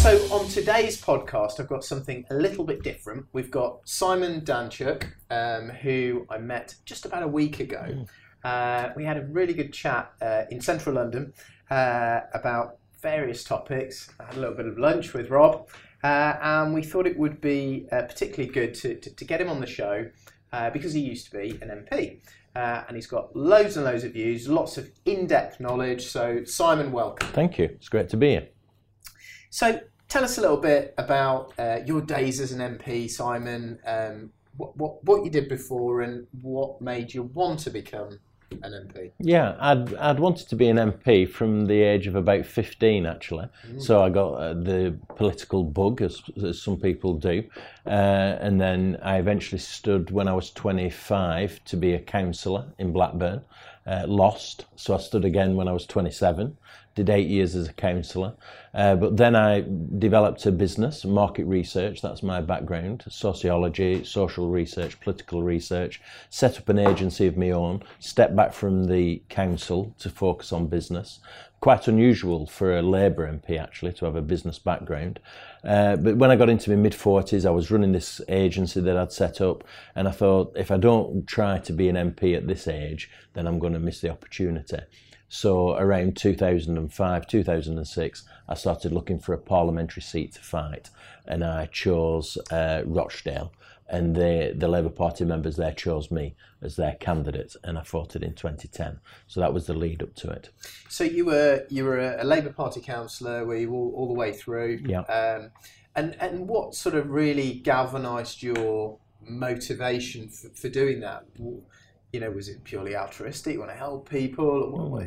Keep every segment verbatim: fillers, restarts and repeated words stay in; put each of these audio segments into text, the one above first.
So on today's podcast, I've got something a little bit different. We've got Simon Danczuk, um, who I met just about a week ago. Uh, we had a really good chat uh, in central London uh, about various topics. I had a little bit of lunch with Rob, uh, and we thought it would be uh, particularly good to, to, to get him on the show uh, because he used to be an M P, uh, and he's got loads and loads of views, lots of in-depth knowledge. So Simon, welcome. Thank you. It's great to be here. So tell us a little bit about uh, your days as an M P, Simon, um, what, what, what you did before and what made you want to become an M P? Yeah, I'd, I'd wanted to be an M P from the age of about fifteen, actually. Mm-hmm. So I got uh, the political bug, as, as some people do, uh, and then I eventually stood when I was twenty-five to be a councillor in Blackburn, uh, lost, so I stood again when I was twenty-seven, did eight years as a councillor, uh, but then I developed a business, market research, that's my background, sociology, social research, political research, set up an agency of my own, stepped back from the council to focus on business. Quite unusual for a Labour M P, actually, to have a business background. Uh, but when I got into my mid-forties, I was running this agency that I'd set up, and I thought, if I don't try to be an M P at this age, then I'm going to miss the opportunity. So around two thousand five, two thousand six, I started looking for a parliamentary seat to fight, and I chose uh, Rochdale, and the, the Labour Party members there chose me as their candidate, and I fought it in twenty ten. So that was the lead up to it. So you were you were a, a Labour Party councillor, were you all, all the way through? Yeah. Um, and, and what sort of really galvanised your motivation for, for doing that? You know, was it purely altruistic? You want to help people? Or what,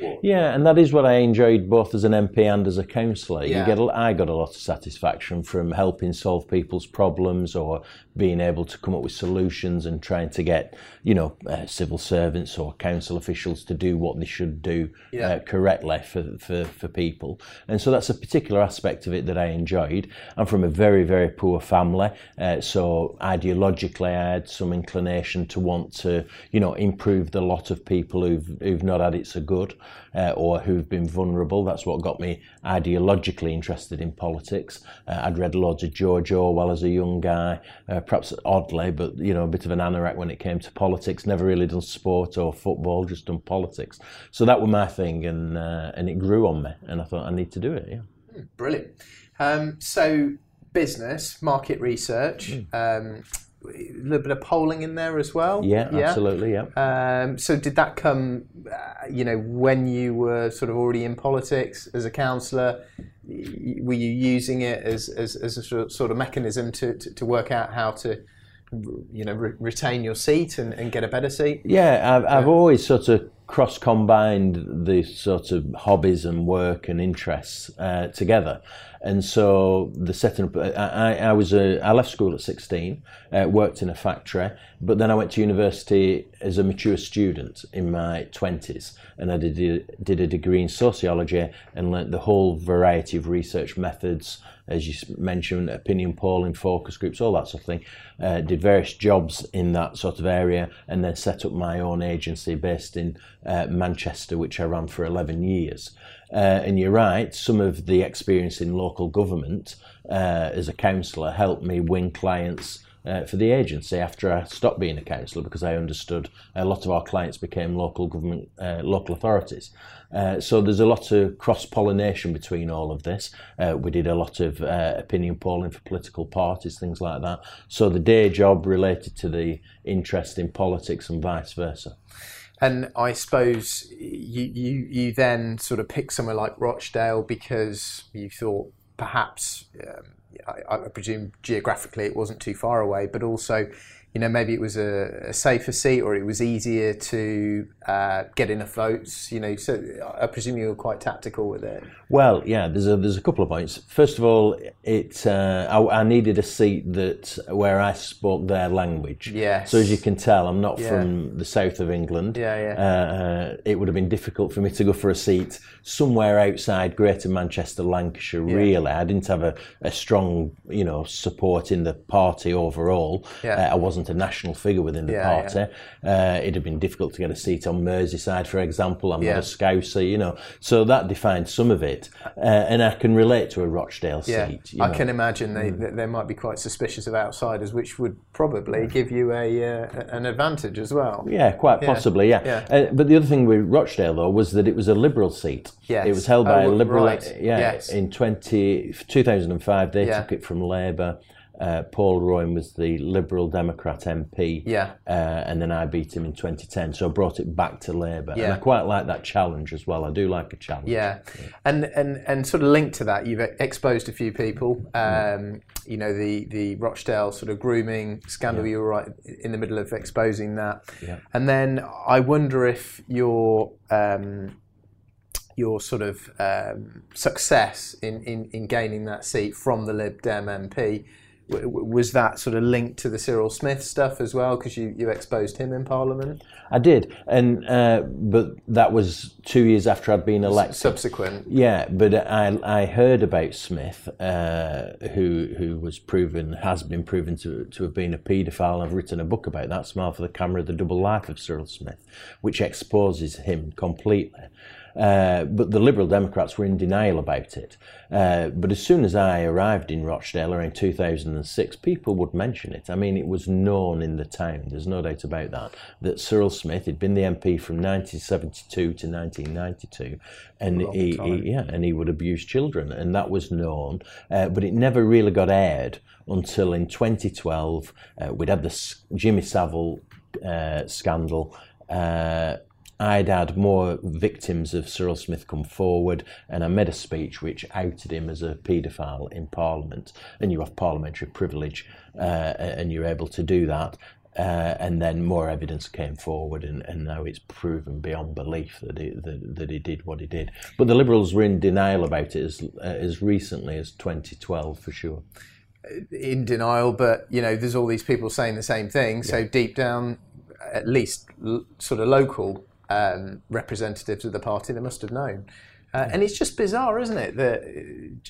what? Yeah, and that is what I enjoyed both as an M P and as a councillor. Yeah. You get, I got a lot of satisfaction from helping solve people's problems or being able to come up with solutions and trying to get, you know, uh, civil servants or council officials to do what they should do yeah. uh, correctly for, for, for people. And so that's a particular aspect of it that I enjoyed. I'm from a very, very poor family, uh, so ideologically I had some inclination to want to, you know, improved a lot of people who've who've not had it so good uh, or who've been vulnerable. That's what got me ideologically interested in politics. Uh, I'd read loads of George Orwell as a young guy, uh, perhaps oddly, but, you know, a bit of an anorak when it came to politics. Never really done sport or football, just done politics. So that was my thing, and uh, and it grew on me, and I thought I need to do it. Yeah, brilliant. Um, so business, market research. Mm. Um, A little bit of polling in there as well. Yeah, yeah. Absolutely. Yeah. Um, so did that come, uh, you know, when you were sort of already in politics as a councillor? Were you using it as as, as a sort of mechanism to, to, to work out how to, you know, re- retain your seat and, and get a better seat? Yeah, I've, I've yeah. always sort of cross-combined the sort of hobbies and work and interests uh, together. And so the setting up, I, I was a, I left school at sixteen, uh, worked in a factory, but then I went to university as a mature student in my twenties, and I did a, did a degree in sociology and learnt the whole variety of research methods, as you mentioned, opinion polling, focus groups, all that sort of thing. Uh, did various jobs in that sort of area, and then set up my own agency based in uh, Manchester, which I ran for eleven years. Uh, and you're right, some of the experience in local government uh, as a councillor helped me win clients uh, for the agency after I stopped being a councillor, because I understood a lot of our clients became local government, uh, local authorities. Uh, so there's a lot of cross-pollination between all of this. Uh, we did a lot of uh, opinion polling for political parties, things like that. So the day job related to the interest in politics and vice versa. And I suppose you, you you then sort of picked somewhere like Rochdale because you thought perhaps, um, I, I presume geographically it wasn't too far away, but also you know, maybe it was a, a safer seat, or it was easier to uh, get enough votes, you know, so I presume you were quite tactical with it. Well, yeah, there's a, there's a couple of points. First of all, it, uh, I, I needed a seat that where I spoke their language. Yes. So as you can tell, I'm not yeah. from the south of England. Yeah, yeah. Uh, it would have been difficult for me to go for a seat somewhere outside Greater Manchester, Lancashire, yeah. really. I didn't have a, a strong, you know, support in the party overall. Yeah. Uh, I wasn't a national figure within the yeah, party. Yeah. Uh, it'd have been difficult to get a seat on Merseyside, for example. I'm yeah. not a Scouser, you know. So that defined some of it. Uh, and I can relate to a Rochdale yeah. seat. You I know. can imagine they, mm. they might be quite suspicious of outsiders, which would probably give you a uh, an advantage as well. Yeah, quite yeah. possibly, yeah. yeah. Uh, but the other thing with Rochdale, though, was that it was a Liberal seat. Yes. It was held by oh, a Liberal. Right. Yeah, yes. In two thousand five, they yeah. took it from Labour. Uh, Paul Royne was the Liberal Democrat M P, yeah. uh, and then I beat him in twenty ten, so I brought it back to Labour. Yeah. And I quite like that challenge as well. I do like a challenge. Yeah, yeah. And, and and sort of linked to that, you've exposed a few people. Um, you know, the, the Rochdale sort of grooming scandal, yeah. you were right in the middle of exposing that. Yeah. And then I wonder if your... Um, your sort of um, success in, in, in gaining that seat from the Lib Dem M P, was that sort of linked to the Cyril Smith stuff as well, because you, you exposed him in Parliament? I did, and uh, but that was two years after I'd been elected. Subsequent. Yeah, but I I heard about Smith, uh, who who was proven, has been proven to, to have been a paedophile. I've written a book about that, Smile for the Camera, The Double Life of Cyril Smith, which exposes him completely. Uh, but the Liberal Democrats were in denial about it. Uh, but as soon as I arrived in Rochdale around two thousand six, people would mention it. I mean, it was known in the town, there's no doubt about that, that Cyril Smith had been the M P from nineteen seventy-two to nineteen ninety-two, and he, he, yeah, and he would abuse children, and that was known. Uh, but it never really got aired until in twenty twelve, uh, we'd had the Jimmy Savile uh, scandal. Uh, I'd had more victims of Cyril Smith come forward, and I made a speech which outed him as a paedophile in Parliament. And you have parliamentary privilege, uh, and you're able to do that. Uh, and then more evidence came forward, and, and now it's proven beyond belief that he, that, that he did what he did. But the Liberals were in denial about it as, uh, as recently as twenty twelve, for sure. In denial, but, you know, there's all these people saying the same thing. Yeah. So deep down, at least l- sort of local... Um, representatives of the party, they must have known. Uh, yeah. And it's just bizarre, isn't it, that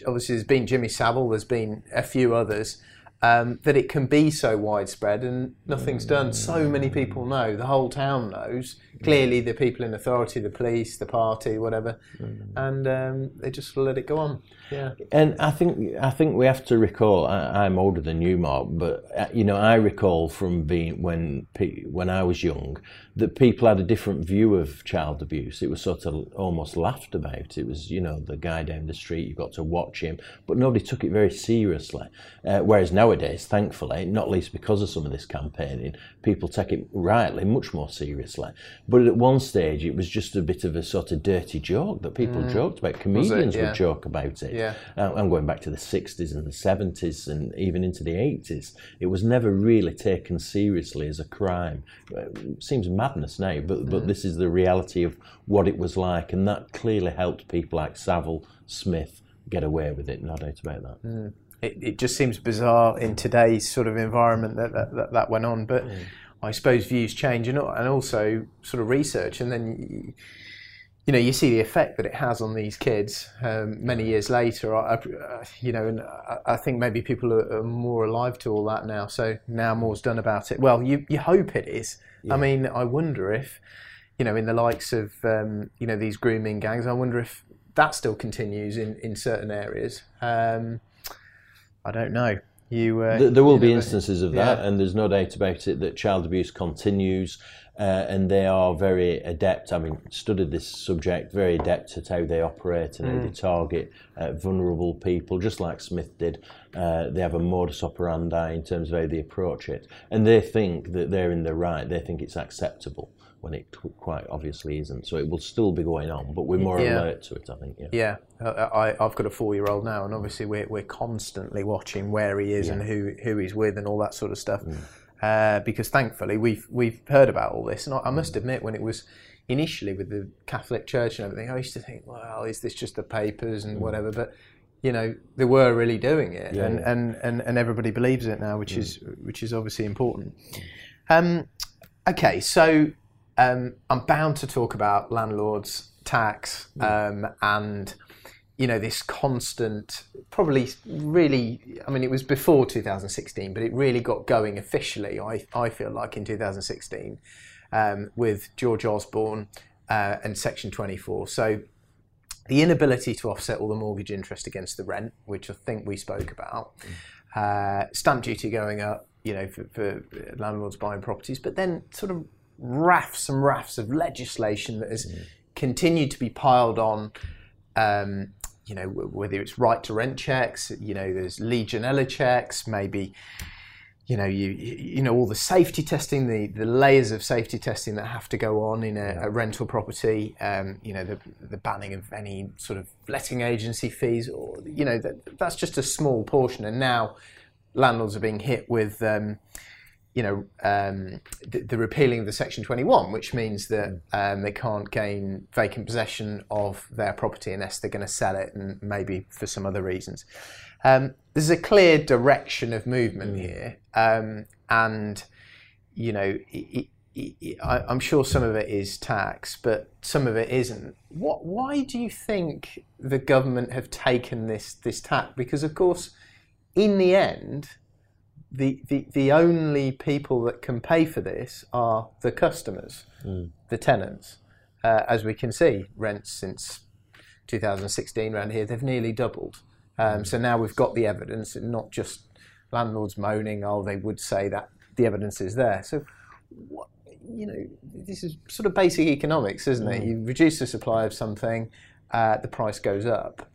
obviously there's been Jimmy Savile, there's been a few others, um, that it can be so widespread and nothing's done. So many people know, the whole town knows, clearly the people in authority, the police, the party, whatever, and um, they just sort of let it go on. Yeah. And I think I think we have to recall, I, I'm older than you, Mark, but uh, you know, I recall from being, when, when I was young, that people had a different view of child abuse. It was sort of almost laughed about. It was, you know, the guy down the street, you've got to watch him, but nobody took it very seriously. Uh, whereas nowadays, thankfully, not least because of some of this campaigning, people take it rightly much more seriously. But at one stage, it was just a bit of a sort of dirty joke that people mm. joked about. Comedians yeah. would joke about it. Yeah. Uh, I'm going back to the sixties and the seventies and even into the eighties. It was never really taken seriously as a crime. It seems mad. Madness now, but, but mm. this is the reality of what it was like, and that clearly helped people like Savile, Smith get away with it, no doubt about that. Mm. It, it just seems bizarre in today's sort of environment that that, that, that went on, but mm. I suppose views change, and, and also sort of research, and then you, you know, you see the effect that it has on these kids um, many years later, I, I, you know, and I, I think maybe people are, are more alive to all that now, so now more's done about it. Well, you, you hope it is. Yeah. I mean, I wonder if, you know, in the likes of, um, you know, these grooming gangs, I wonder if that still continues in, in certain areas. Um, I don't know. You uh, There, there will you know, be instances of that, yeah. and there's no doubt about it that child abuse continues. Uh, and they are very adept, I mean, studied this subject, very adept at how they operate and mm. how they target uh, vulnerable people, just like Smith did. Uh, they have a modus operandi in terms of how they approach it. And they think that they're in the right, they think it's acceptable, when it quite obviously isn't. So it will still be going on, but we're more yeah. alert to it, I think. Yeah, yeah. I, I've got a four-year-old now, and obviously we're, we're constantly watching where he is yeah. and who, who he's with and all that sort of stuff. Mm. uh, because thankfully we've we've heard about all this. And I, I must admit, when it was initially with the Catholic Church and everything, I used to think, well, is this just the papers and whatever? But you know, they were really doing it, yeah, and, yeah. and and and everybody believes it now, which yeah. is which is obviously important. Um, okay, so um, I'm bound to talk about landlords tax um, and. You know, this constant, probably really, I mean, it was before two thousand sixteen, but it really got going officially, I, I feel like, in two thousand sixteen um, with George Osborne uh, and Section twenty-four. So the inability to offset all the mortgage interest against the rent, which I think we spoke about, mm. uh, stamp duty going up, you know, for, for landlords buying properties, but then sort of rafts and rafts of legislation that has mm. continued to be piled on, um, you know, whether it's right to rent checks, you know, there's Legionella checks, maybe, you know, you you know all the safety testing, the, the layers of safety testing that have to go on in a, yeah. a rental property, um, you know, the the banning of any sort of letting agency fees, or you know, that that's just a small portion. And now landlords are being hit with, um, you know, um, the, the repealing of the Section twenty-one, which means that um, they can't gain vacant possession of their property unless they're going to sell it, and maybe for some other reasons. Um, there's a clear direction of movement mm. here, um, and you know, it, it, it, I, I'm sure some of it is tax, but some of it isn't. What? Why do you think the government have taken this this tack? Because of course, in the end. The, the the only people that can pay for this are the customers, mm. the tenants. Uh, as we can see, rents since two thousand sixteen around here, they've nearly doubled. Um, so now we've got the evidence, and not just landlords moaning, oh, they would say that the evidence is there. So, what, you know, this is sort of basic economics, isn't mm. it? You reduce the supply of something, uh, the price goes up.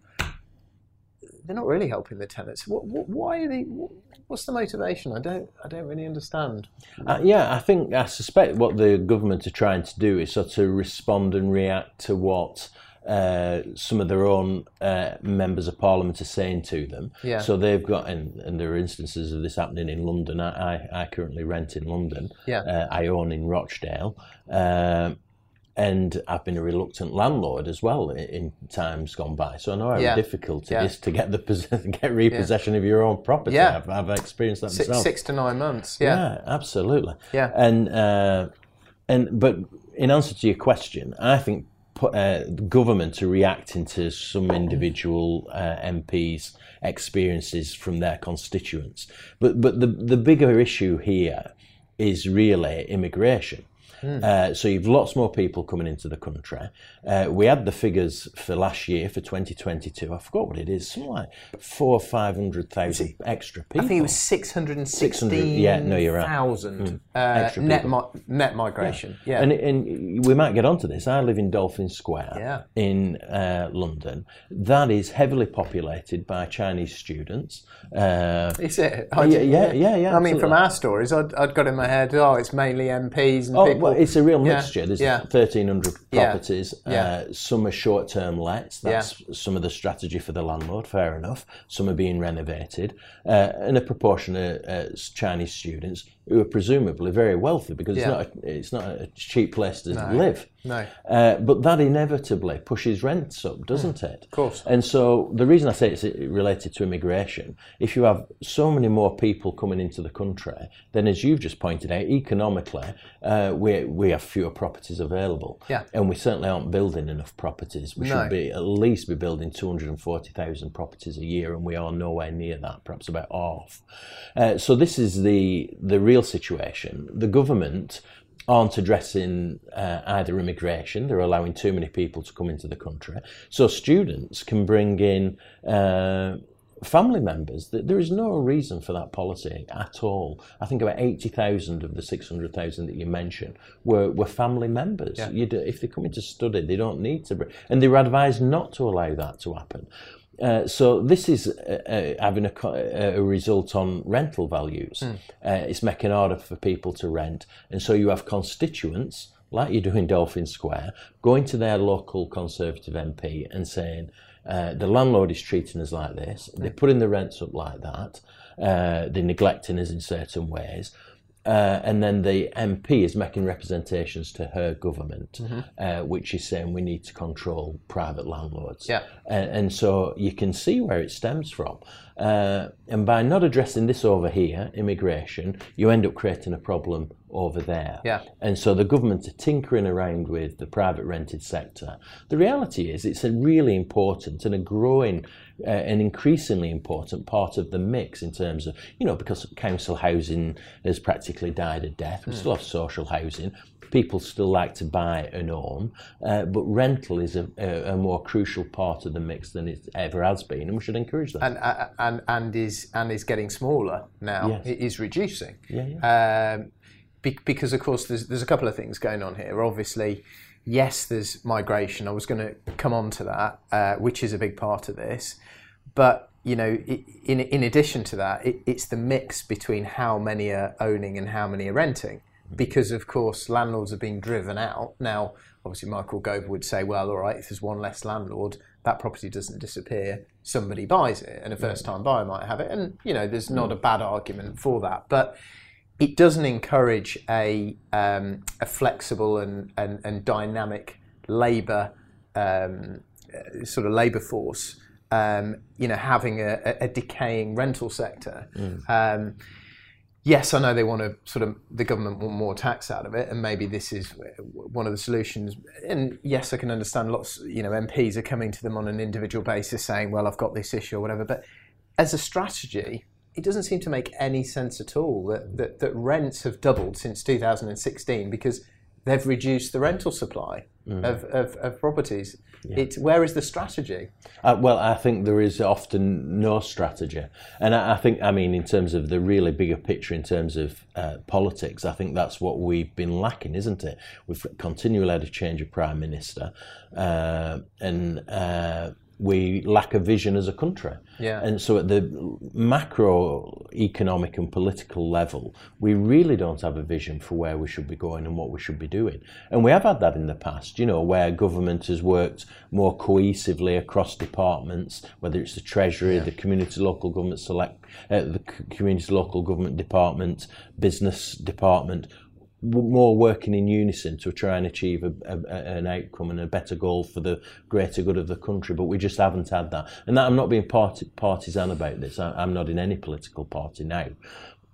They're not really helping the tenants. What, what, why are they? What, what's the motivation? I don't. I don't really understand. Uh, yeah, I think I suspect what the government are trying to do is sort of respond and react to what uh, some of their own uh, members of parliament are saying to them. Yeah. So they've got, and, and there are instances of this happening in London. I, I, I currently rent in London. Yeah. Uh, I own in Rochdale. Um, And I've been a reluctant landlord as well in times gone by. So I know how yeah. difficult it yeah. is to get the get repossession yeah. of your own property. Yeah. I've, I've experienced that six, myself. Six to nine months. Yeah, yeah absolutely. Yeah. And uh, and but in answer to your question, I think uh, the government are reacting to some individual uh, M Ps' experiences from their constituents. But but the the bigger issue here is really immigration. Uh, so you've lots more people coming into the country. Uh, we had the figures for last year, for twenty twenty-two. I forgot what it is. Something like four or five hundred thousand extra people. I think it was six hundred and sixteen. Yeah, no, you're right. Thousand mm. uh, net mi net migration. Yeah, yeah. And, and we might get onto this. I live in Dolphin Square yeah. in uh, London. That is heavily populated by Chinese students. Uh, is it? I yeah, yeah, yeah, yeah. I mean, from our stories, I'd, I'd got in my head, oh, it's mainly M Ps and oh, people. Well, it's a real mixture. Yeah, There's yeah. thirteen hundred properties. Yeah, uh, some are short-term lets. That's yeah. some of the strategy for the landlord, fair enough. Some are being renovated. Uh, and a proportion of uh, Chinese students who are presumably very wealthy, because yeah. it's, not a, it's not a cheap place to no. live. No. Uh, but that inevitably pushes rents up, doesn't mm, it? Of course. And so the reason I say it's related to immigration, if you have so many more people coming into the country, then as you've just pointed out, economically, uh, we, we have fewer properties available. Yeah. And we certainly aren't building enough properties. We no. should be at least be building two hundred forty thousand properties a year, and we are nowhere near that, perhaps about half. Uh, so this is the, the real situation. The government aren't addressing uh, either immigration. They're allowing too many people to come into the country. So students can bring in uh, family members. There is no reason for that policy at all. I think about eighty thousand of the six hundred thousand that you mentioned were, were family members. Yeah. You'd, if they come into study, they don't need to bring, and they were advised not to allow that to happen. Uh, so this is uh, uh, having a, a result on rental values. Mm. Uh, it's making it harder for people to rent. And so you have constituents, like you do in Dolphin Square, going to their local Conservative M P and saying, uh, the landlord is treating us like this, they're putting the rents up like that, uh, they're neglecting us in certain ways. Uh, and then the M P is making representations to her government, mm-hmm. uh, which is saying we need to control private landlords. Yeah. And, and so you can see where it stems from. Uh, and by not addressing this over here, immigration, you end up creating a problem over there. Yeah. And so the government are tinkering around with the private rented sector. The reality is it's a really important and a growing uh, and increasingly important part of the mix in terms of, you know, because council housing has practically died a death. We mm. still have social housing. People still like to buy an home, uh, but rental is a, a, a more crucial part of the mix than it ever has been, and we should encourage that. And uh, and and is and is getting smaller now. Yes. It is reducing. Yeah, yeah. Um, be, because of course there's there's a couple of things going on here. Obviously, yes, there's migration. I was going to come on to that, uh, which is a big part of this, but. You know, in in addition to that, it, it's the mix between how many are owning and how many are renting, because of course landlords are being driven out. Now, obviously, Michael Gove would say, well, all right, if there's one less landlord, that property doesn't disappear. Somebody buys it, and a first-time buyer might have it, and you know, there's not a bad argument for that, but. It doesn't encourage a um, a flexible and and, and dynamic labour um, sort of labour force. Um, you know, having a, a decaying rental sector. Mm. Um, yes, I know they want to sort of, the government want more tax out of it, and maybe this is one of the solutions. And yes, I can understand lots, you know, M Ps are coming to them on an individual basis saying, well, I've got this issue or whatever. But as a strategy, it doesn't seem to make any sense at all that, that, that rents have doubled since two thousand sixteen because they've reduced the rental supply. Mm. Of, of, of properties. Yeah. It's, where is the strategy? Uh, well, I think there is often no strategy. And I, I think, I mean, in terms of the really bigger picture, in terms of uh, politics, I think that's what we've been lacking, isn't it? We've continually had a change of Prime Minister uh, and uh, we lack a vision as a country. Yeah. And so at the macroeconomic and political level, we really don't have a vision for where we should be going and what we should be doing. And we have had that in the past, you know, where government has worked more cohesively across departments, whether it's the Treasury, yeah. the Community Local Government Select, uh, the Community Local Government Department, Business Department, more working in unison to try and achieve a, a, an outcome and a better goal for the greater good of the country, but we just haven't had that. And that, I'm not being party, partisan about this, I, I'm not in any political party now,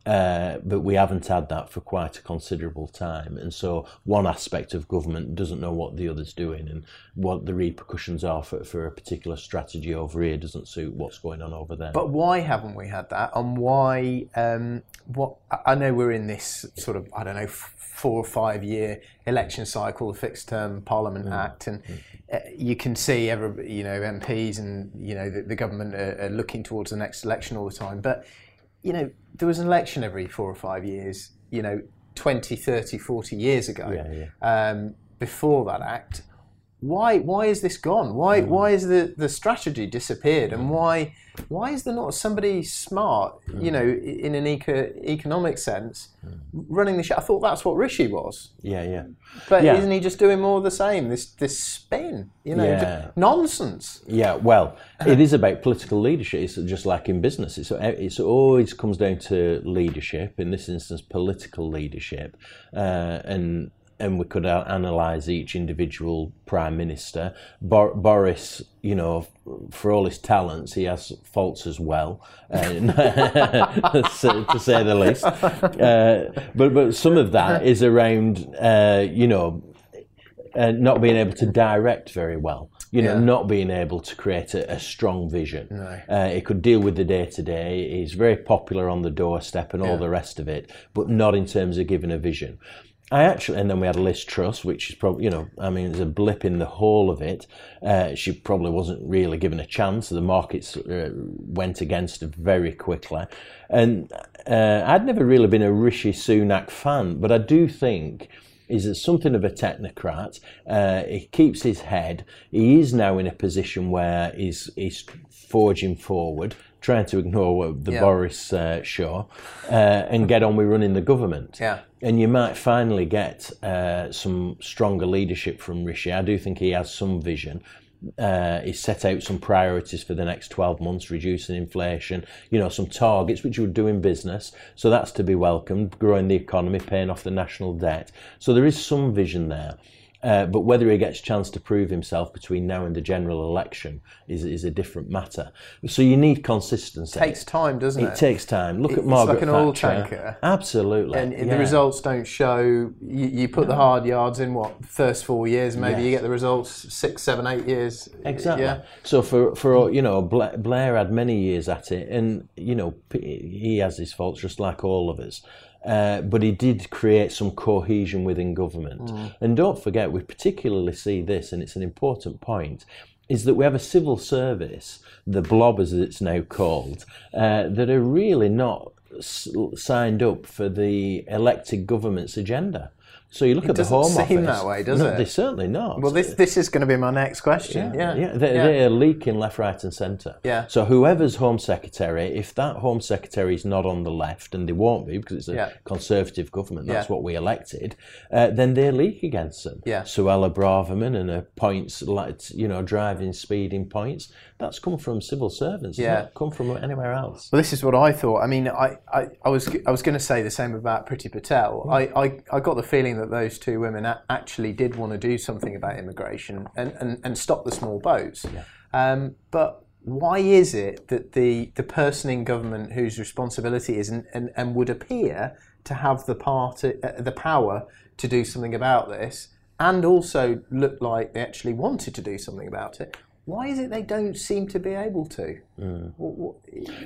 uh, but we haven't had that for quite a considerable time. And so one aspect of government doesn't know what the other's doing, and what the repercussions are for, for a particular strategy over here doesn't suit what's going on over there. But why haven't we had that? And why, um, what, I know we're in this sort of, I don't know, four or five year election cycle, fixed term Parliament mm. Act, and uh, you can see every, you know, M Ps and you know the, the government are, are looking towards the next election all the time. But you know, there was an election every four or five years, you know, twenty, thirty, forty years ago. Yeah, yeah. Um, before that act, why why is this gone? Why mm. why is the the strategy disappeared? And why why is there not somebody smart, mm. you know, in an eco, economic sense, mm. running the show? I thought that's what Rishi was. Yeah, yeah. But yeah. isn't he just doing more of the same? This this spin, you know, yeah. nonsense. Yeah. Well, it is about political leadership. It's just like in business. It's it's always comes down to leadership. In this instance, political leadership, uh, and. And we could analyse each individual prime minister. Bor- Boris, you know, for all his talents, he has faults as well, uh, to say the least. Uh, but but some of that is around, uh, you know, uh, not being able to direct very well. You know, yeah. not being able to create a, a strong vision. No. Uh, he could deal with the day-to-day. He's very popular on the doorstep and all yeah. the rest of it, but not in terms of giving a vision. I actually, and then we had Liz Truss, which is probably, you know, I mean, there's a blip in the whole of it. Uh, she probably wasn't really given a chance. The markets uh, went against her very quickly. And uh, I'd never really been a Rishi Sunak fan, but I do think he's something of a technocrat. Uh, he keeps his head. He is now in a position where he's, he's forging forward, trying to ignore the yeah. Boris uh, show uh, and get on with running the government. Yeah. And you might finally get uh, some stronger leadership from Rishi. I do think he has some vision. Uh, he set out some priorities for the next twelve months, reducing inflation, you know, some targets which you would do in business. So that's to be welcomed, growing the economy, paying off the national debt. So there is some vision there. Uh, but whether he gets a chance to prove himself between now and the general election is, is a different matter. So you need consistency. It takes time, doesn't it? It takes time. Look it, at Margaret Thatcher. It's like an Thatcher. Oil tanker. Absolutely. And, and yeah. the results don't show. You, you put no. the hard yards in, what, first four years maybe. Yes. You get the results six, seven, eight years. Exactly. Yeah. So for, for you know, Blair had many years at it. And, you know, he has his faults just like all of us. Uh, but he did create some cohesion within government. Mm. And don't forget, we particularly see this, and it's an important point, is that we have a civil service, the blob as it's now called, uh, that are really not s signed up for the elected government's agenda. So you look it at the Home Office. It doesn't seem that way, does no, it? They certainly not. Well, this this is going to be my next question. Yeah, yeah. yeah. They, yeah. they are leaking left, right and centre. Yeah. So whoever's Home Secretary, if that Home Secretary is not on the left, and they won't be because it's a yeah. Conservative government, that's yeah. what we elected, uh, then they leak against them. Yeah. Suella Braverman and her points, like, you know, driving, speeding points, that's come from civil servants. Yeah. It's not come from anywhere else. Well, this is what I thought. I mean, I, I, I was I was going to say the same about Priti Patel. Yeah. I, I, I got the feeling that that those two women actually did want to do something about immigration and, and, and stop the small boats. Yeah. Um, but why is it that the, the person in government whose responsibility is and, and, and would appear to have the, party, uh, the power to do something about this and also look like they actually wanted to do something about it, why is it they don't seem to be able to? Mm. What, what?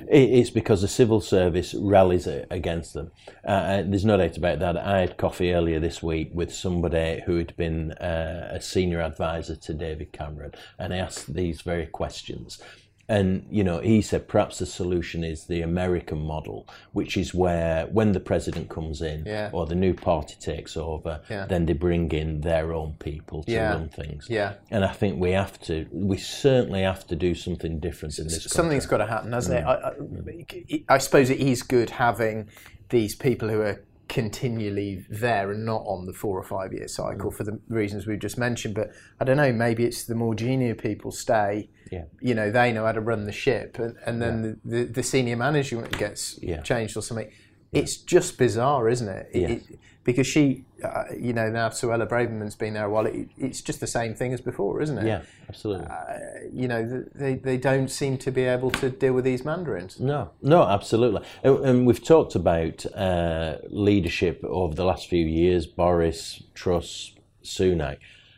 It's because the civil service rallies against them. Uh, there's no doubt about that. I had coffee earlier this week with somebody who had been uh, a senior advisor to David Cameron, and I asked these very questions. And, you know, he said perhaps the solution is the American model, which is where when the president comes in yeah. or the new party takes over, yeah. then they bring in their own people to yeah. run things. Yeah. And I think we have to, we certainly have to do something different in this country. Something's got to happen, hasn't mm. it? I, I, I suppose it is good having these people who are continually there and not on the four or five year cycle mm. for the reasons we've just mentioned. But I don't know, maybe it's the more junior people stay, yeah. you know, they know how to run the ship, and, and then yeah. the, the, the senior management gets yeah. changed or something. Yeah. It's just bizarre, isn't it? Yes. it, it because she, uh, you know, now Suella Braverman's been there a while, it, it's just the same thing as before, isn't it? Yeah, absolutely. Uh, you know, they, they don't seem to be able to deal with these mandarins. No, no, absolutely. And, and we've talked about uh, leadership over the last few years, Boris, Truss, Sunak.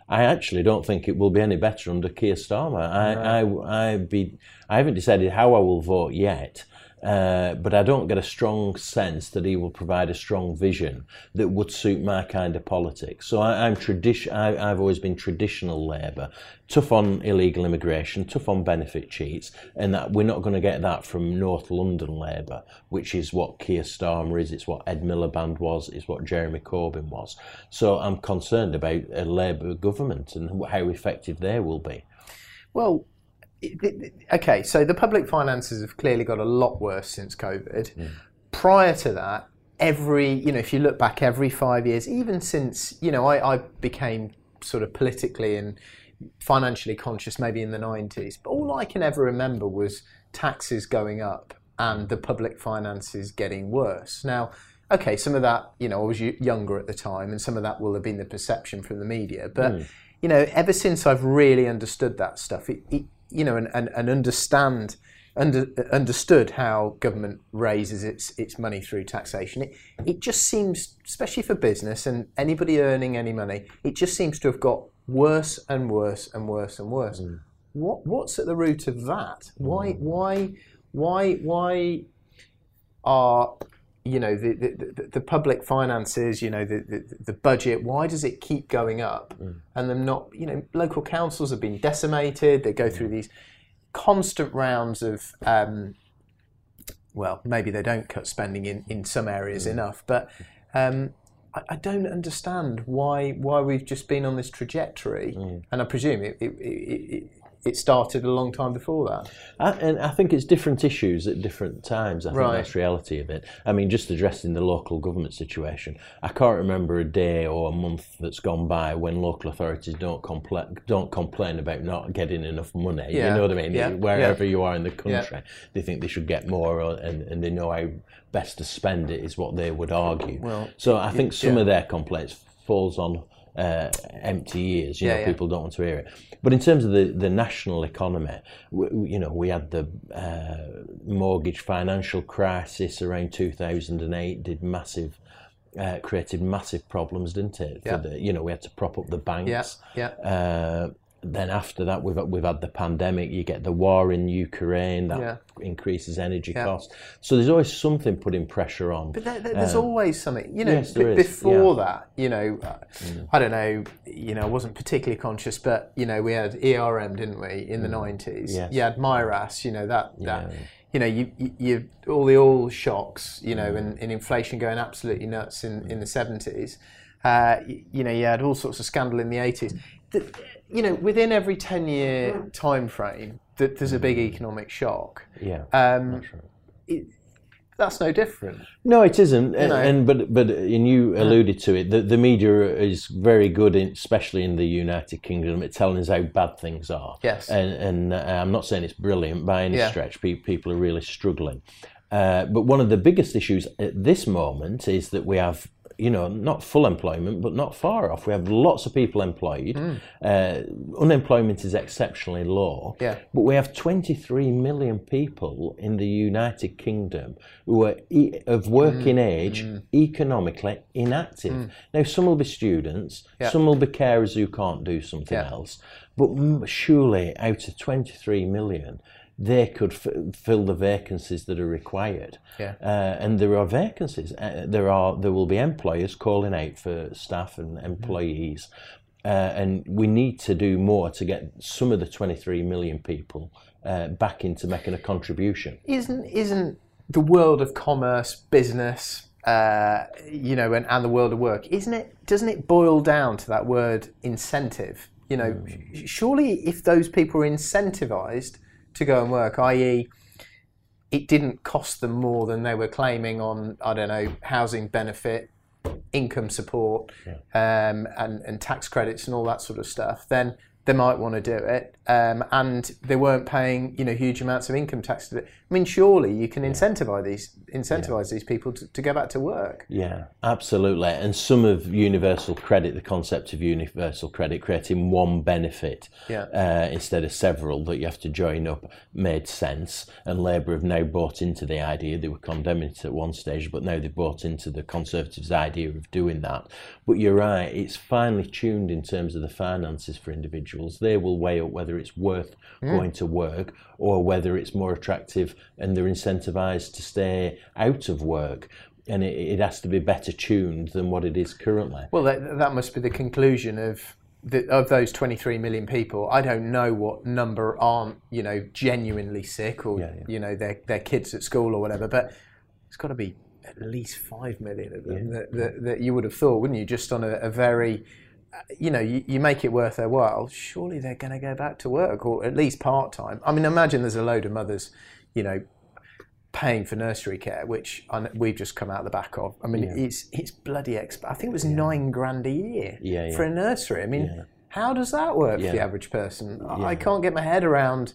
I actually don't think it will be any better under Keir Starmer. I, no. I, I, be, I haven't decided how I will vote yet. Uh, but I don't get a strong sense that he will provide a strong vision that would suit my kind of politics. So I, I'm tradi- I, I've always been traditional Labour, tough on illegal immigration, tough on benefit cheats, and that we're not going to get that from North London Labour, which is what Keir Starmer is, it's what Ed Miliband was, it's what Jeremy Corbyn was. So I'm concerned about a Labour government and how effective they will be. Well, okay, so the public finances have clearly got a lot worse since COVID. Mm. Prior to that, every, you know, if you look back every five years, even since, you know, I, I became sort of politically and financially conscious maybe in the nineties, but all I can ever remember was taxes going up and the public finances getting worse. Now, okay, some of that, you know, I was younger at the time and some of that will have been the perception from the media, but, mm. you know, ever since I've really understood that stuff, it, it you know, and, and, and understand, under, understood how government raises its, its money through taxation. It, it just seems, especially for business and anybody earning any money, it just seems to have got worse and worse and worse and worse. Mm. What, what's at the root of that? Why, mm. why, why, why are, you know, the, the, the, the public finances, you know, the, the, the budget, why does it keep going up? Mm. And them not, you know, local councils have been decimated, they go through these constant rounds of, um, well, maybe they don't cut spending in, in some areas mm. enough, but um, I, I don't understand why why we've just been on this trajectory, mm. and I presume it, it, it, it it started a long time before that. I, and I think it's different issues at different times. I think right. that's the reality of it. I mean, just addressing the local government situation, I can't remember a day or a month that's gone by when local authorities don't, compl don't complain about not getting enough money. Yeah. You know what I mean? Yeah. Wherever yeah. you are in the country, yeah. they think they should get more, and, and they know how best to spend it is what they would argue. Well, so I think some yeah. of their complaints falls on Uh, empty ears, you yeah, know, yeah. people don't want to hear it. But in terms of the, the national economy, w you know, we had the uh, mortgage financial crisis around two thousand eight, did massive, uh, created massive problems, didn't it? For yeah. the, you know, we had to prop up the banks. Yeah, yeah. Uh, then after that, we've, we've had the pandemic, you get the war in Ukraine, that yeah. increases energy yeah. costs. So there's always something putting pressure on. But there, there's um, always something, you know, yes, before yeah. that, you know, uh, mm. I don't know, you know, I wasn't particularly conscious, but, you know, we had E R M, didn't we, in mm. the nineties? Yes. You had MIRAS, you know, that, that yeah. you know, you, you, you all the oil shocks, you know, mm. and, and inflation going absolutely nuts in, mm. in the seventies. Uh, you, you know, you had all sorts of scandal in the eighties. The, you know, within every ten-year time frame, th there's a big economic shock. Yeah, um, that's, right. it, that's no different. No, it isn't. You and, and but but and you alluded to it. The, the media is very good, in, especially in the United Kingdom, at telling us how bad things are. Yes, and, and uh, I'm not saying it's brilliant by any yeah. stretch. Pe people are really struggling. Uh, but one of the biggest issues at this moment is that we have, you know, not full employment, but not far off. We have lots of people employed. Mm. Uh, unemployment is exceptionally low. Yeah. But we have twenty-three million people in the United Kingdom who are e of working mm. age, mm. economically inactive. Mm. Now, some will be students, yeah. some will be carers who can't do something yeah. else. But surely, out of twenty-three million, they could f fill the vacancies that are required, yeah. uh, and there are vacancies. Uh, there are there will be employers calling out for staff and employees, uh, and we need to do more to get some of the twenty-three million people uh, back into making a contribution. Isn't isn't the world of commerce, business, uh, you know, and, and the world of work? Isn't it? Doesn't it boil down to that word incentive? You know, mm. surely if those people are incentivized to go and work, that is it didn't cost them more than they were claiming on, I don't know, housing benefit, income support, yeah. um, and, and tax credits and all that sort of stuff, then they might want to do it. Um, and they weren't paying, you know, huge amounts of income tax. I mean, surely you can yeah. incentivize these incentivize yeah. these people to, to go back to work. Yeah, absolutely. And some of universal credit, the concept of universal credit, creating one benefit yeah. uh, instead of several that you have to join up, made sense. And Labour have now bought into the idea. They were condemning it at one stage, but now they've bought into the Conservatives' idea of doing that. But you're right, it's finely tuned in terms of the finances for individuals. They will weigh up whether it's worth mm. going to work or whether it's more attractive and they're incentivized to stay out of work, and it, it has to be better tuned than what it is currently. Well, that, that must be the conclusion of the, of those twenty-three million people. I don't know what number aren't, you know, genuinely sick or yeah, yeah. you know, their, their kids at school or whatever, but it's got to be at least five million of them yeah. that, that, that you would have thought, wouldn't you, just on a, a very, you know, you, you make it worth their while, surely they're going to go back to work, or at least part-time. I mean, imagine there's a load of mothers, you know, paying for nursery care, which I, we've just come out the back of. I mean, yeah. it's it's bloody exp- I think it was yeah. nine grand a year yeah, yeah. for a nursery. I mean, yeah. how does that work yeah. for the average person? Yeah. I can't get my head around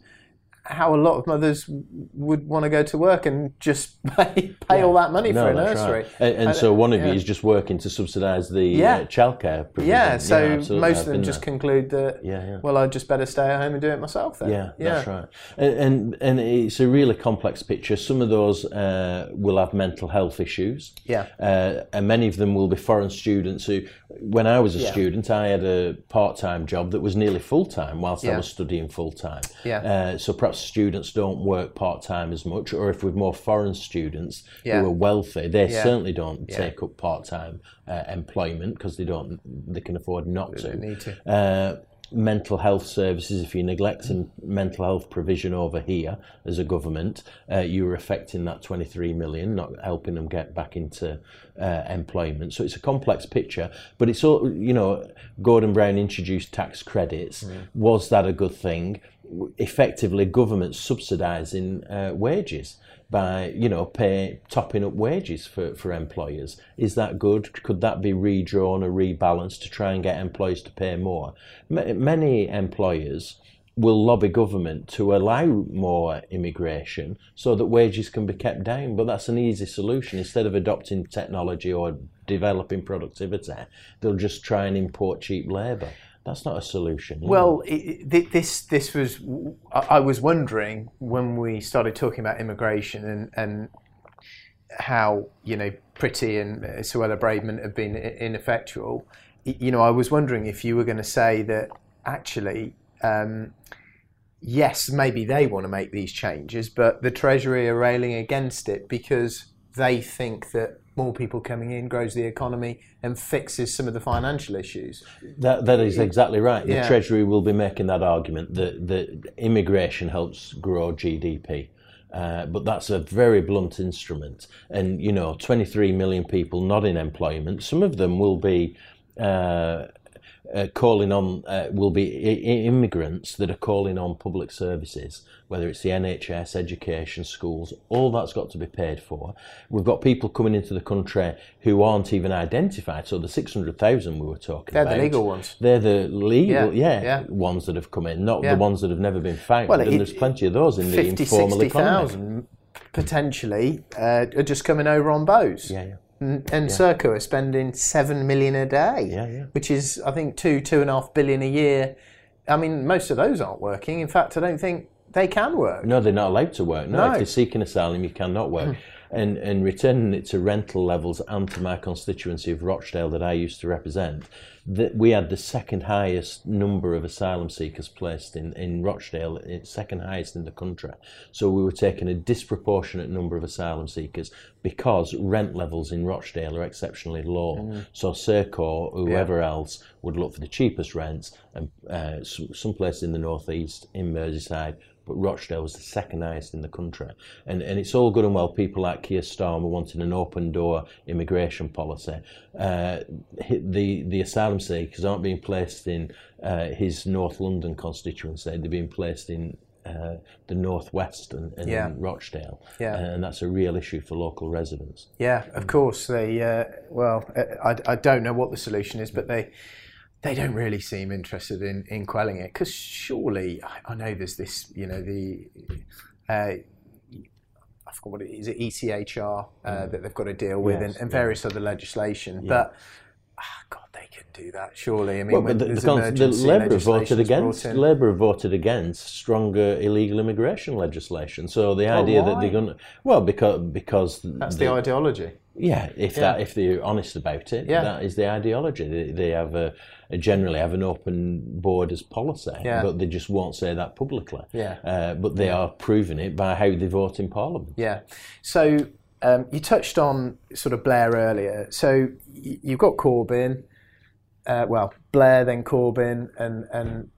how a lot of mothers would want to go to work and just pay, pay yeah. all that money no, for a nursery. Right. And, and so one of yeah. you is just working to subsidise the yeah. uh, childcare provision. Yeah, so yeah, most of them just there. conclude that, yeah, yeah. well, I'd just better stay at home and do it myself then. Yeah, yeah. that's right. And, and, and it's a really complex picture. Some of those uh, will have mental health issues. Yeah. Uh, and many of them will be foreign students who, when I was a yeah. student, I had a part-time job that was nearly full-time whilst yeah. I was studying full-time. Yeah. Uh, so perhaps students don't work part-time as much, or if we've more foreign students yeah. who are wealthy, they yeah. certainly don't yeah. take up part-time uh, employment because they don't, they can afford not they to. Need to. Uh, mental health services, if you neglect some mental health provision over here as a government, uh, you are affecting that twenty-three million, not helping them get back into uh, employment. So it's a complex picture, but it's all, you know, Gordon Brown introduced tax credits. Mm. Was that a good thing? effectively government subsidising uh, wages by, you know, pay, topping up wages for, for employers. Is that good? Could that be redrawn or rebalanced to try and get employers to pay more? M- many employers will lobby government to allow more immigration so that wages can be kept down, but that's an easy solution. Instead of adopting technology or developing productivity, they'll just try and import cheap labour. That's not a solution. Well, it, it, this this was, I was wondering when we started talking about immigration and, and how, you know, Priti and Suella Braverman have been ineffectual. You know, I was wondering if you were going to say that actually, um, yes, maybe they want to make these changes, but the Treasury are railing against it because they think that more people coming in grows the economy and fixes some of the financial issues. That that is exactly right. The yeah. Treasury will be making that argument that that immigration helps grow G D P, uh, but that's a very blunt instrument. And you know, twenty-three million people not in employment. Some of them will be uh, uh, calling on uh, will be I- immigrants that are calling on public services, whether it's the N H S, education, schools, all that's got to be paid for. We've got people coming into the country who aren't even identified. So the six hundred thousand we were talking about. They're the legal ones. They're the legal yeah, yeah, yeah. ones that have come in, not yeah. the ones that have never been found. Well, and it, there's plenty of those in fifty, the informal sixty, economy. fifty, sixty thousand potentially uh, are just coming over on boats. Yeah, yeah. And, and yeah. Serco are spending seven million a day, yeah, yeah. which is, I think, two, two and a half billion a year. I mean, most of those aren't working. In fact, I don't think they can work. No, they're not allowed to work. No, no. If you're seeking asylum, you cannot work. and and returning it to rental levels and to my constituency of Rochdale that I used to represent, that we had the second highest number of asylum seekers placed in, in Rochdale, it's second highest in the country. So we were taking a disproportionate number of asylum seekers because rent levels in Rochdale are exceptionally low. Mm. So Serco, whoever yeah. else, would look for the cheapest rents, and uh, someplace in the northeast, in Merseyside, but Rochdale was the second highest in the country. And and it's all good and well people like Keir Starmer wanting an open door immigration policy. Uh, the, the asylum seekers aren't being placed in uh, his North London constituency, they're being placed in uh, the North West and, and yeah. in Rochdale. Yeah. And that's a real issue for local residents. Yeah, of course. They uh, well, I, I don't know what the solution is, but they... They don't really seem interested in, in quelling it, because surely, I, I know there's this, you know, the, uh, I forgot what it is, E C H R uh, that they've got to deal with, yes, and, and various yeah. other legislation, yeah. but oh God, they can do that, surely. I mean, well, when the, there's the, emergency the Labour voted against Labour voted against stronger illegal immigration legislation, so the oh, idea why? that they're going to, well, because... because That's the, the ideology. Yeah, if yeah. that if they're honest about it, yeah. that is the ideology. They, they have a, a generally have an open borders policy, yeah. but they just won't say that publicly. Yeah. Uh, but they yeah. are proving it by how they vote in Parliament. Yeah. So um, you touched on sort of Blair earlier. So y- you've got Corbyn, uh, well Blair, then Corbyn, and and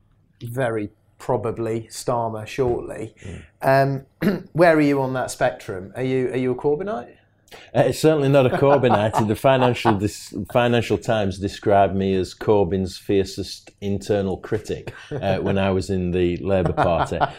very probably Starmer shortly. Mm. Um, where are you on that spectrum? Are you are you a Corbynite? Uh, it's certainly not a Corbynite. The Financial dis- Financial Times described me as Corbyn's fiercest internal critic uh, when I was in the Labour Party. Uh,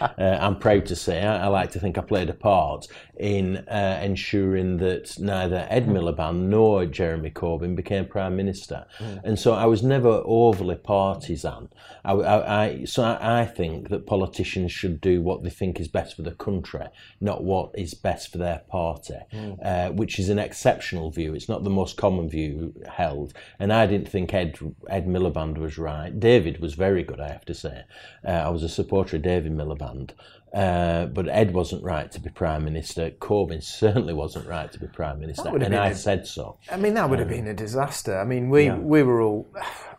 I'm proud to say I, I like to think I played a part in uh, ensuring that neither Ed Miliband nor Jeremy Corbyn became Prime Minister. Mm. And so I was never overly partisan. I, I, I, so I, I think that politicians should do what they think is best for the country, not what is best for their party. Mm. Uh, which is an exceptional view. It's not the most common view held. And I didn't think Ed, Ed Miliband was right. David was very good, I have to say. Uh, I was a supporter of David Miliband. Uh, but Ed wasn't right to be Prime Minister. Corbyn certainly wasn't right to be Prime Minister. And I a, said so. I mean, that would have um, been a disaster. I mean, we, yeah. we were all...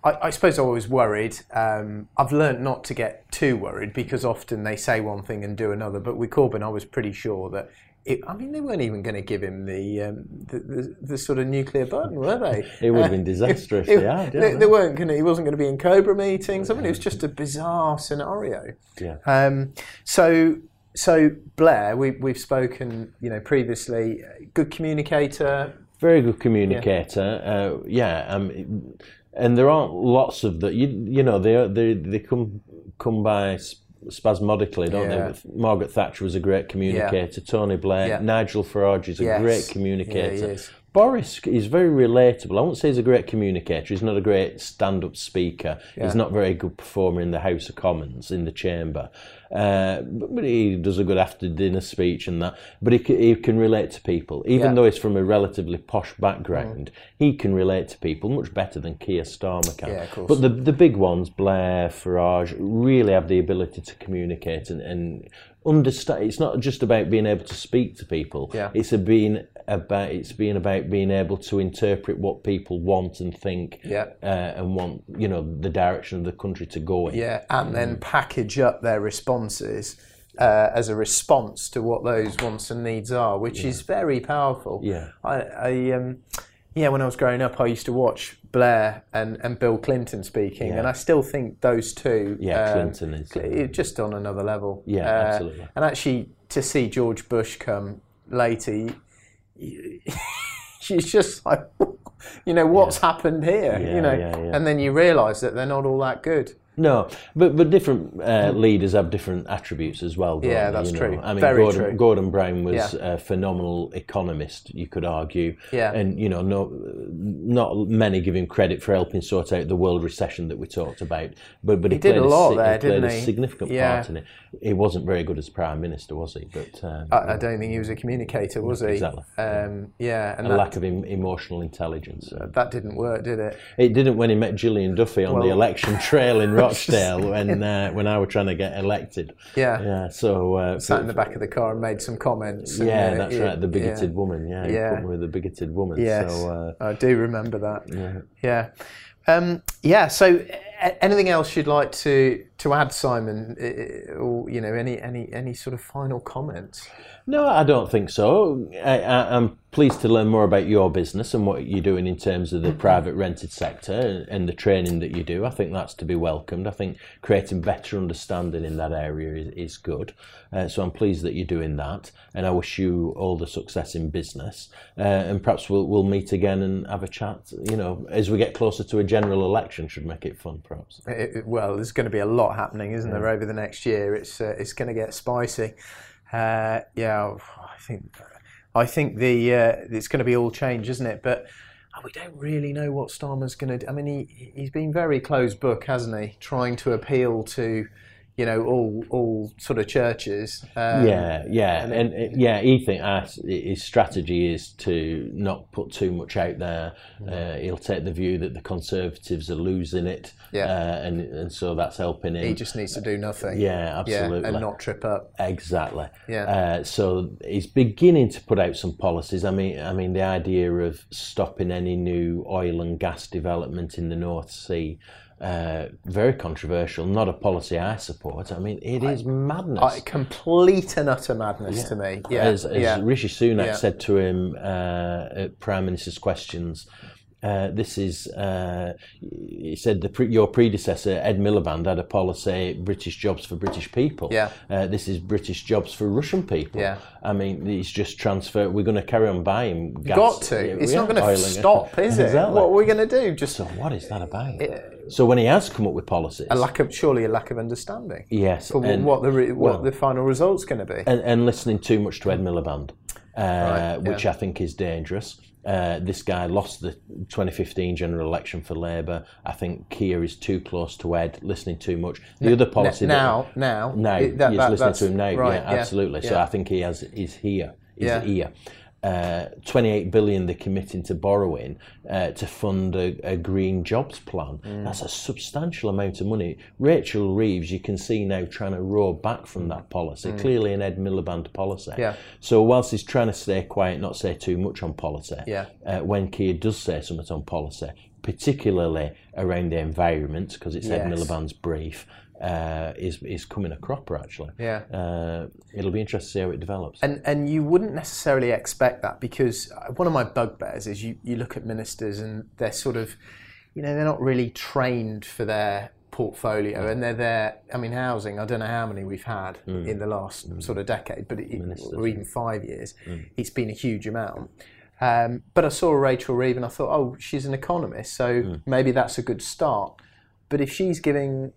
I, I suppose I was worried. Um, I've learnt not to get too worried because often they say one thing and do another. But with Corbyn, I was pretty sure that... It, I mean, they weren't even going to give him the, um, the, the the sort of nuclear button, were they? It would have been disastrous. it, it, yeah, they, they weren't going. He wasn't going to be in Cobra meetings. I mean, it was just a bizarre scenario. Yeah. Um. So so Blair, we we've spoken, you know, previously. Good communicator. Very good communicator. Yeah. Uh, yeah um, and there aren't lots of that. You you know they they they come come by. Sp- spasmodically, don't yeah. they? Margaret Thatcher was a great communicator. Yeah. Tony Blair, yeah. Nigel Farage is a yes. great communicator. Yeah, is. Boris is very relatable. I won't say he's a great communicator. He's not a great stand-up speaker. Yeah. He's not a very good performer in the House of Commons, in the Chamber. Uh, but he does a good after-dinner speech and that. But he can, he can relate to people. Even yeah. though he's from a relatively posh background, mm. he can relate to people much better than Keir Starmer can. Yeah, of course. But the, the big ones, Blair, Farage, really have the ability to communicate and, and understand. It's not just about being able to speak to people. Yeah. It's a being about it's being about being able to interpret what people want and think yeah. uh, and want, you know, the direction of the country to go in. Yeah, and mm. then package up their response Responses uh, as a response to what those wants and needs are, which yeah. is very powerful. Yeah, I, I um, yeah. When I was growing up, I used to watch Blair and, and Bill Clinton speaking, yeah. and I still think those two. Yeah, um, Clinton is just on another level. Yeah, uh, absolutely. And actually, to see George Bush come later, she's just like, you know, what's yeah. happened here? Yeah, you know, yeah, yeah. and then you realise that they're not all that good. No, but but different uh, leaders have different attributes as well. Yeah, that's you know? true. I mean, Very Gordon, true. Gordon Brown was yeah. a phenomenal economist, you could argue. Yeah. And, you know, no, not many give him credit for helping sort out the world recession that we talked about. But but he, he did a lot a, there, he didn't he? A significant yeah. part in it. He wasn't very good as Prime Minister, was he? But um, I, I don't think he was a communicator, was he? Exactly. Um, yeah. And a that, lack of em- emotional intelligence. Uh, that didn't work, did it? It didn't when he met Gillian Duffy on well, the election trail in Rome. Rochdale when uh, when I were trying to get elected. Yeah. Yeah. So uh, sat in the back of the car and made some comments. Yeah, and, uh, that's yeah, right. The bigoted yeah. woman. Yeah. Yeah. With the bigoted woman. Yes. So, uh, I do remember that. Yeah. Yeah. Um, yeah. So, a- anything else you'd like to to add, Simon, or you know, any any any sort of final comments? No, I don't think so. I, I, I'm pleased to learn more about your business and what you're doing in terms of the private rented sector and the training that you do. I think that's to be welcomed. I think creating better understanding in that area is, is good. Uh, so I'm pleased that you're doing that, and I wish you all the success in business. Uh, and perhaps we'll we'll meet again and have a chat. You know, as we get closer to a general election, should make it fun, perhaps. It, it, well, there's going to be a lot happening, isn't yeah. there, over the next year? It's uh, it's going to get spicy. Uh, yeah, I think I think the uh, it's going to be all change, isn't it? But oh, we don't really know what Starmer's going to do. I mean, he he's been very closed book, hasn't he? Trying to appeal to, you know, all all sort of churches. Um, yeah, yeah, and, and, and yeah. He think uh, his strategy is to not put too much out there. Uh, he'll take the view that the Conservatives are losing it, yeah, uh, and and so that's helping him. He just needs to do nothing. Yeah, absolutely, yeah, and not trip up. Exactly. Yeah. Uh, so he's beginning to put out some policies. I mean, I mean, the idea of stopping any new oil and gas development in the North Sea. Uh, very controversial, not a policy I support. I mean, it I, is madness. I, complete and utter madness yeah. to me. Yeah. As, as yeah. Rishi Sunak yeah. said to him uh, at Prime Minister's Questions, uh, this is, uh, he said, the pre- your predecessor, Ed Miliband, had a policy, British jobs for British people. Yeah. Uh, this is British jobs for Russian people. Yeah. I mean, he's just transferred. We're going to carry on buying gas. Got to. It's not going to stop, is it? Exactly. What are we going to do? Just so what is that about? It, So when he has come up with policies, a lack of surely a lack of understanding. Yes, for and, what the re, what well, the final result's going to be, and, and listening too much to Ed Miliband, uh, right, which yeah. I think is dangerous. Uh, this guy lost the twenty fifteen general election for Labour. I think Keir is too close to Ed, listening too much. The N- other policy n- now, that, now, now, it, that, he's that, listening to him now. Right, yeah, yeah, absolutely. Yeah. So I think he has is here, is yeah. here. Uh, twenty-eight billion they're committing to borrowing uh, to fund a, a green jobs plan. Mm. That's a substantial amount of money. Rachel Reeves, you can see now, trying to roar back from that policy, mm. clearly an Ed Miliband policy. Yeah. So whilst he's trying to stay quiet, not say too much on policy, yeah. uh, when Keir does say something on policy, particularly around the environment, because it's yes. Ed Miliband's brief, Uh, is is coming a cropper actually. Yeah. Uh, it'll be interesting to see how it develops. And and you wouldn't necessarily expect that, because one of my bugbears is you, you look at ministers and they're sort of, you know, they're not really trained for their portfolio mm. and they're there. I mean, housing, I don't know how many we've had mm. in the last mm. sort of decade, but it, or even five years, mm. it's been a huge amount. Um, but I saw Rachel Reeves and I thought, oh, she's an economist, so mm. maybe that's a good start. But if she's giving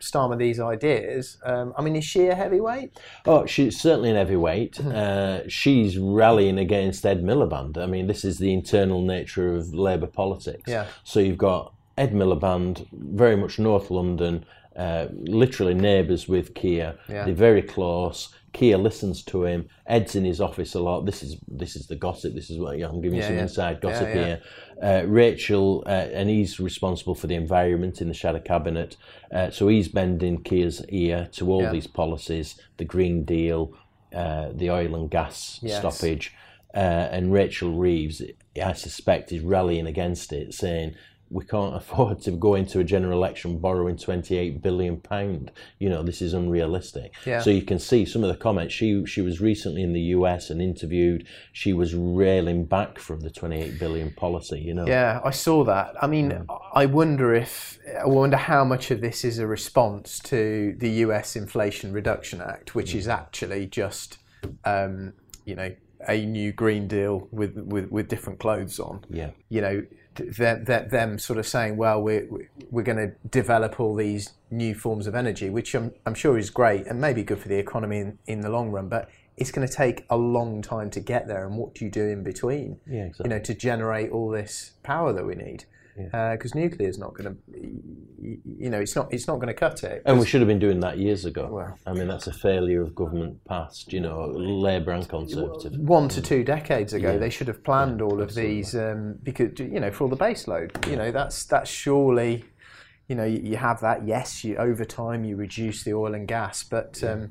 Starmer these ideas, um, I mean, is she a heavyweight? Oh, she's certainly an heavyweight. uh, she's rallying against Ed Miliband. I mean, this is the internal nature of Labour politics. Yeah. So you've got Ed Miliband, very much North London, uh, literally neighbours with Keir. Yeah. They're very close. Keir listens to him. Ed's in his office a lot. This is this is the gossip. This is what you know, I'm giving you yeah, some yeah. inside gossip yeah, yeah. here. Uh, Rachel, uh, and he's responsible for the environment in the shadow cabinet. Uh, so he's bending Keir's ear to all yeah. these policies: the Green Deal, uh, the oil and gas yes. stoppage, uh, and Rachel Reeves, I suspect, is rallying against it, saying, we can't afford to go into a general election borrowing twenty-eight billion pounds. You know, this is unrealistic. Yeah. So you can see some of the comments. She she was recently in the U S and interviewed. She was railing back from the twenty-eight billion pound policy, you know. Yeah, I saw that. I mean, yeah. I wonder if, I wonder how much of this is a response to the U S Inflation Reduction Act, which yeah. is actually just, um, you know, a new Green Deal with, with, with different clothes on. Yeah. You know, That, that them sort of saying, well, we're, we're going to develop all these new forms of energy, which I'm, I'm sure is great and maybe good for the economy in, in the long run, but it's going to take a long time to get there. And what do you do in between, yeah, exactly. you know, to generate all this power that we need? Because yeah. uh, nuclear is not going to, you know, it's not it's not going to cut it. And we should have been doing that years ago. Well, I mean, that's a failure of government past, you know, Labour and Conservative. One to two decades ago, yeah. they should have planned yeah, all of absolutely. these um, because, you know, for all the baseload, you know, that's that's surely, you know, you have that. Yes, you over time you reduce the oil and gas, but um, yeah.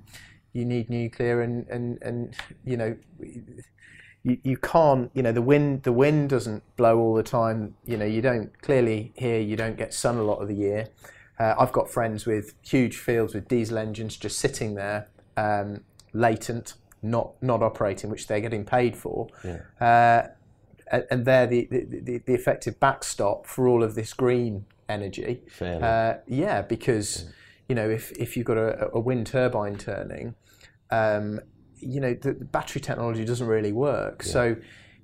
you need nuclear and and and you know. You, you can't, you know, the wind the wind doesn't blow all the time. You know, you don't, clearly here you don't get sun a lot of the year. Uh, I've got friends with huge fields with diesel engines just sitting there, um, latent, not not operating, which they're getting paid for. Yeah. Uh, and they're the, the, the, the effective backstop for all of this green energy. Fairly. Uh, yeah, because, yeah. you know, if, if you've got a, a wind turbine turning, um, you know, the battery technology doesn't really work. Yeah. So,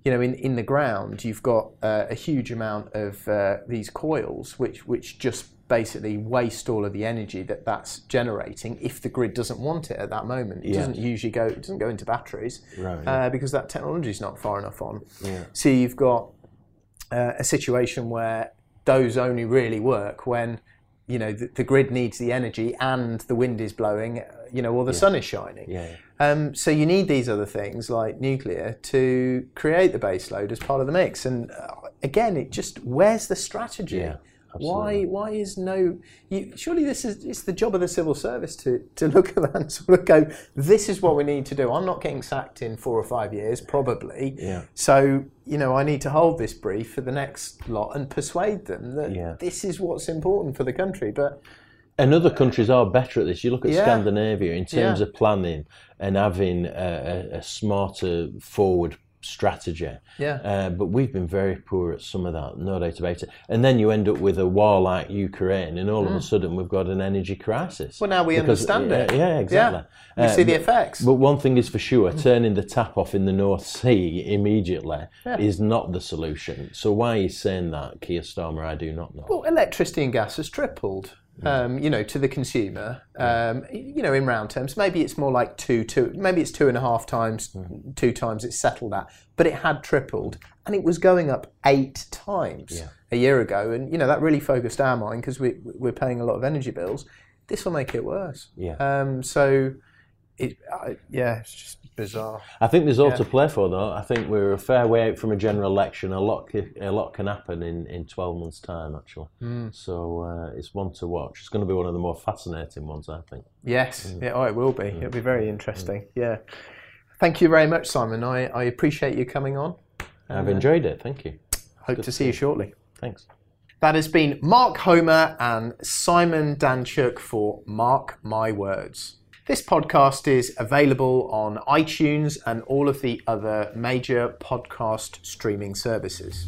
you know, in, in the ground, you've got uh, a huge amount of uh, these coils, which, which just basically waste all of the energy that that's generating if the grid doesn't want it at that moment. It yeah. doesn't usually go, it doesn't go into batteries right, yeah. uh, because that technology's not far enough on. Yeah. So you've got uh, a situation where those only really work when, you know, the, the grid needs the energy and the wind is blowing, you know, or the yeah. sun is shining. Yeah. Um, so you need these other things like nuclear to create the baseload as part of the mix. And uh, again, it just, where's the strategy? Yeah, why Why is no, you, surely this is, it's the job of the civil service to, to look at that and sort of go, this is what we need to do. I'm not getting sacked in four or five years, probably. Yeah. So, you know, I need to hold this brief for the next lot and persuade them that yeah. this is what's important for the country. But and other countries are better at this. You look at yeah. Scandinavia in terms yeah. of planning and having a, a, a smarter forward strategy. Yeah. Uh, but we've been very poor at some of that, no doubt about it. And then you end up with a war like Ukraine, and all mm. of a sudden we've got an energy crisis. Well, now we because, understand uh, it. Yeah, exactly. Yeah. You uh, see the effects. But, but one thing is for sure, turning the tap off in the North Sea immediately yeah. is not the solution. So why he's saying that, Keir Starmer, I do not know. Well, electricity and gas has tripled. Um, you know, to the consumer, um, you know, in round terms, maybe it's more like two, two, maybe it's two and a half times, mm. two times it's settled at, but it had tripled and it was going up eight times yeah. a year ago. And, you know, that really focused our mind because we, we're paying a lot of energy bills. This will make it worse. Yeah. Um, so, it, uh, yeah, it's just bizarre. I think there's all yeah. to play for, though. I think we're a fair way out from a general election. A lot, a lot can happen in, in twelve months' time, actually. Mm. So uh, it's one to watch. It's going to be one of the more fascinating ones, I think. Yes, mm. yeah, oh, it will be. Mm. It'll be very interesting, mm. yeah. Thank you very much, Simon. I, I appreciate you coming on. I've enjoyed it, thank you. Hope to see you shortly. Thanks. That has been Mark Homer and Simon Danczuk for Mark My Words. This podcast is available on iTunes and all of the other major podcast streaming services.